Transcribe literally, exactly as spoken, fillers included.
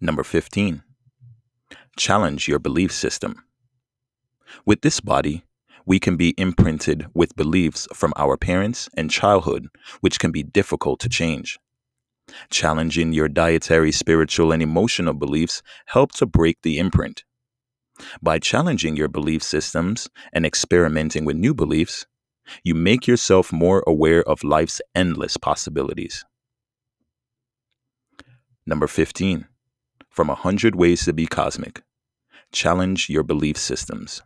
Number fifteen. Challenge your belief system. With this body, we can be imprinted with beliefs from our parents and childhood, which can be difficult to change. Challenging your dietary, spiritual, and emotional beliefs help to break the imprint. By challenging your belief systems and experimenting with new beliefs, you make yourself more aware of life's endless possibilities. Number fifteen. From a hundred ways to be cosmic. Challenge your belief systems.